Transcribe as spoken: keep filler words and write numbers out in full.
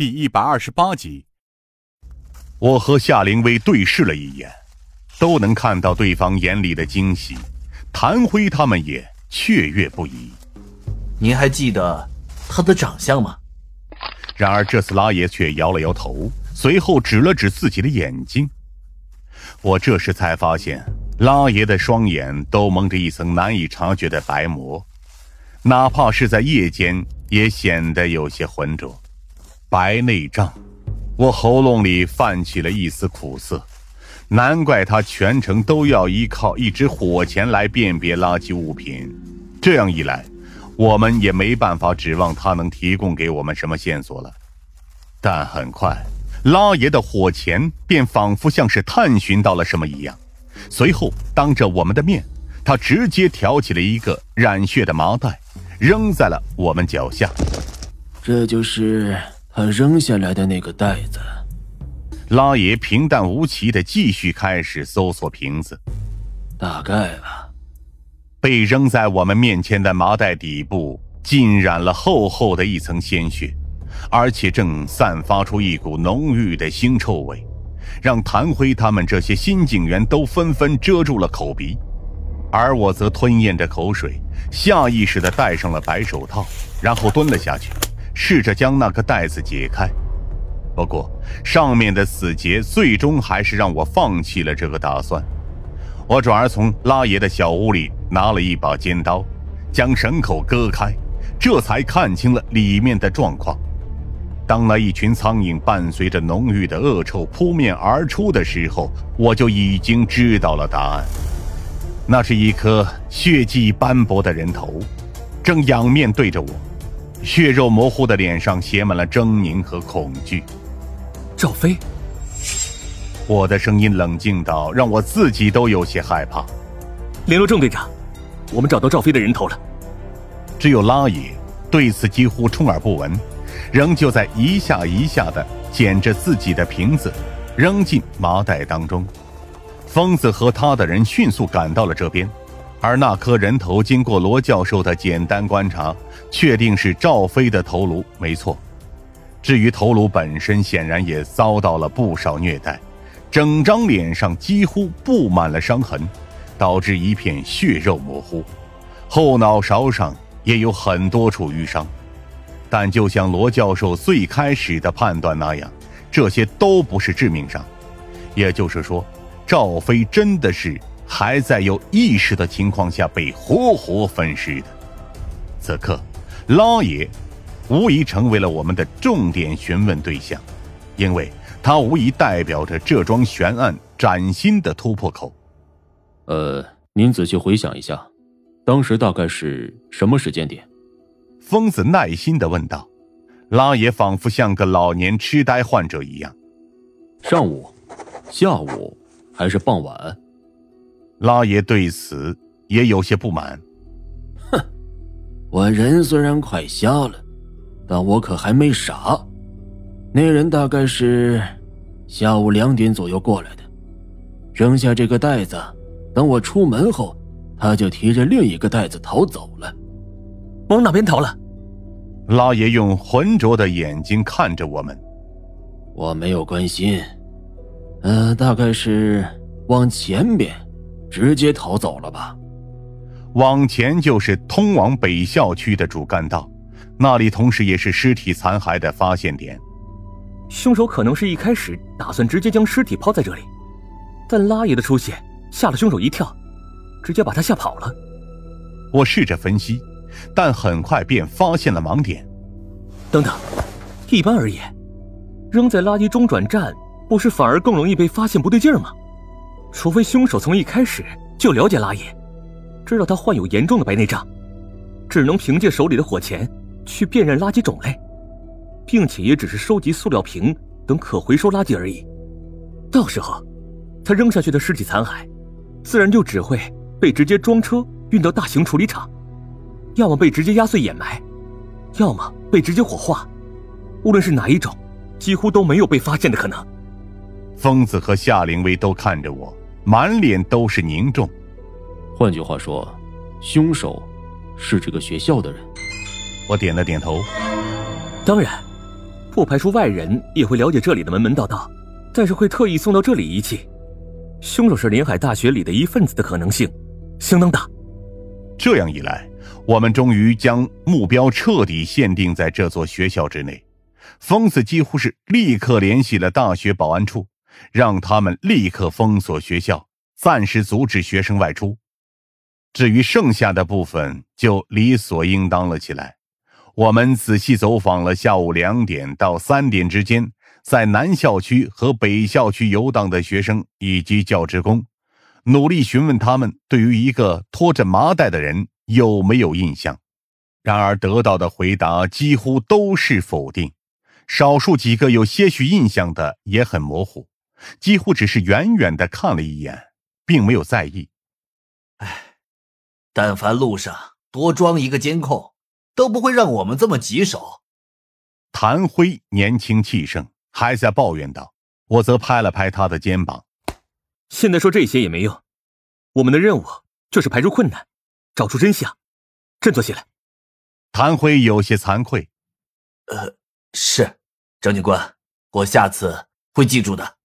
第一百二十八集。我和夏灵薇对视了一眼，都能看到对方眼里的惊喜，谭辉他们也雀跃不已。您还记得他的长相吗？然而这次拉爷却摇了摇头，随后指了指自己的眼睛。我这时才发现，拉爷的双眼都蒙着一层难以察觉的白膜，哪怕是在夜间也显得有些浑浊。白内障，我喉咙里泛起了一丝苦涩，难怪他全程都要依靠一只火钳来辨别垃圾物品。这样一来，我们也没办法指望他能提供给我们什么线索了。但很快，拉爷的火钳便仿佛像是探寻到了什么一样，随后当着我们的面，他直接挑起了一个染血的麻袋，扔在了我们脚下。这就是他扔下来的那个袋子。拉爷平淡无奇地继续开始搜索瓶子。大概吧。被扔在我们面前的麻袋底部浸染了厚厚的一层鲜血，而且正散发出一股浓郁的腥臭味，让谭辉他们这些新警员都纷纷遮住了口鼻。而我则吞咽着口水，下意识地戴上了白手套，然后蹲了下去，试着将那个袋子解开。不过上面的死结最终还是让我放弃了这个打算。我转而从拉爷的小屋里拿了一把尖刀，将绳口割开，这才看清了里面的状况。当那一群苍蝇伴随着浓郁的恶臭扑面而出的时候，我就已经知道了答案。那是一颗血迹斑驳的人头，正仰面对着我，血肉模糊的脸上写满了狰狞和恐惧。赵飞，我的声音冷静到让我自己都有些害怕。联络郑队长，我们找到赵飞的人头了。只有拉野对此几乎充耳不闻，仍旧在一下一下地捡着自己的瓶子，扔进麻袋当中。疯子和他的人迅速赶到了这边，而那颗人头经过罗教授的简单观察，确定是赵飞的头颅没错。至于头颅本身，显然也遭到了不少虐待，整张脸上几乎布满了伤痕，导致一片血肉模糊，后脑勺上也有很多处淤伤。但就像罗教授最开始的判断那样，这些都不是致命伤，也就是说，赵飞真的是还在有意识的情况下被活活分尸的。此刻，拉野无疑成为了我们的重点询问对象，因为他无疑代表着这桩悬案崭新的突破口。呃，您仔细回想一下，当时大概是什么时间点？疯子耐心地问道。拉野仿佛像个老年痴呆患者一样。上午、下午还是傍晚？拉爷对此也有些不满。哼，我人虽然快瞎了，但我可还没傻。那人大概是下午两点左右过来的，扔下这个袋子，等我出门后，他就提着另一个袋子逃走了。往哪边逃了？拉爷用浑浊的眼睛看着我们。我没有关心，呃，大概是往前边。直接逃走了吧。往前就是通往北校区的主干道，那里同时也是尸体残骸的发现点。凶手可能是一开始打算直接将尸体抛在这里，但拉爷的出现吓了凶手一跳，直接把他吓跑了。我试着分析，但很快便发现了盲点。等等，一般而言，扔在垃圾中转站不是反而更容易被发现不对劲吗？除非凶手从一开始就了解拉野，知道他患有严重的白内障，只能凭借手里的火钳去辨认垃圾种类，并且也只是收集塑料瓶等可回收垃圾而已。到时候他扔下去的尸体残骸自然就只会被直接装车运到大型处理厂，要么被直接压碎掩埋，要么被直接火化，无论是哪一种，几乎都没有被发现的可能。疯子和夏灵薇都看着我，满脸都是凝重。换句话说，凶手是这个学校的人。我点了点头。当然，或排除外人也会了解这里的门门道道，但是会特意送到这里遗弃，凶手是临海大学里的一份子的可能性相当大。这样一来，我们终于将目标彻底限定在这座学校之内。疯子几乎是立刻联系了大学保安处，让他们立刻封锁学校，暂时阻止学生外出。至于剩下的部分就理所应当了起来。我们仔细走访了下午两点到三点之间在南校区和北校区游荡的学生以及教职工，努力询问他们对于一个拖着麻袋的人有没有印象。然而得到的回答几乎都是否定，少数几个有些许印象的也很模糊，几乎只是远远地看了一眼，并没有在意。唉，但凡路上多装一个监控，都不会让我们这么棘手。谭辉年轻气盛，还在抱怨道。我则拍了拍他的肩膀，现在说这些也没用，我们的任务就是排除困难，找出真相，振作起来。谭辉有些惭愧。呃，是，张警官，我下次会记住的。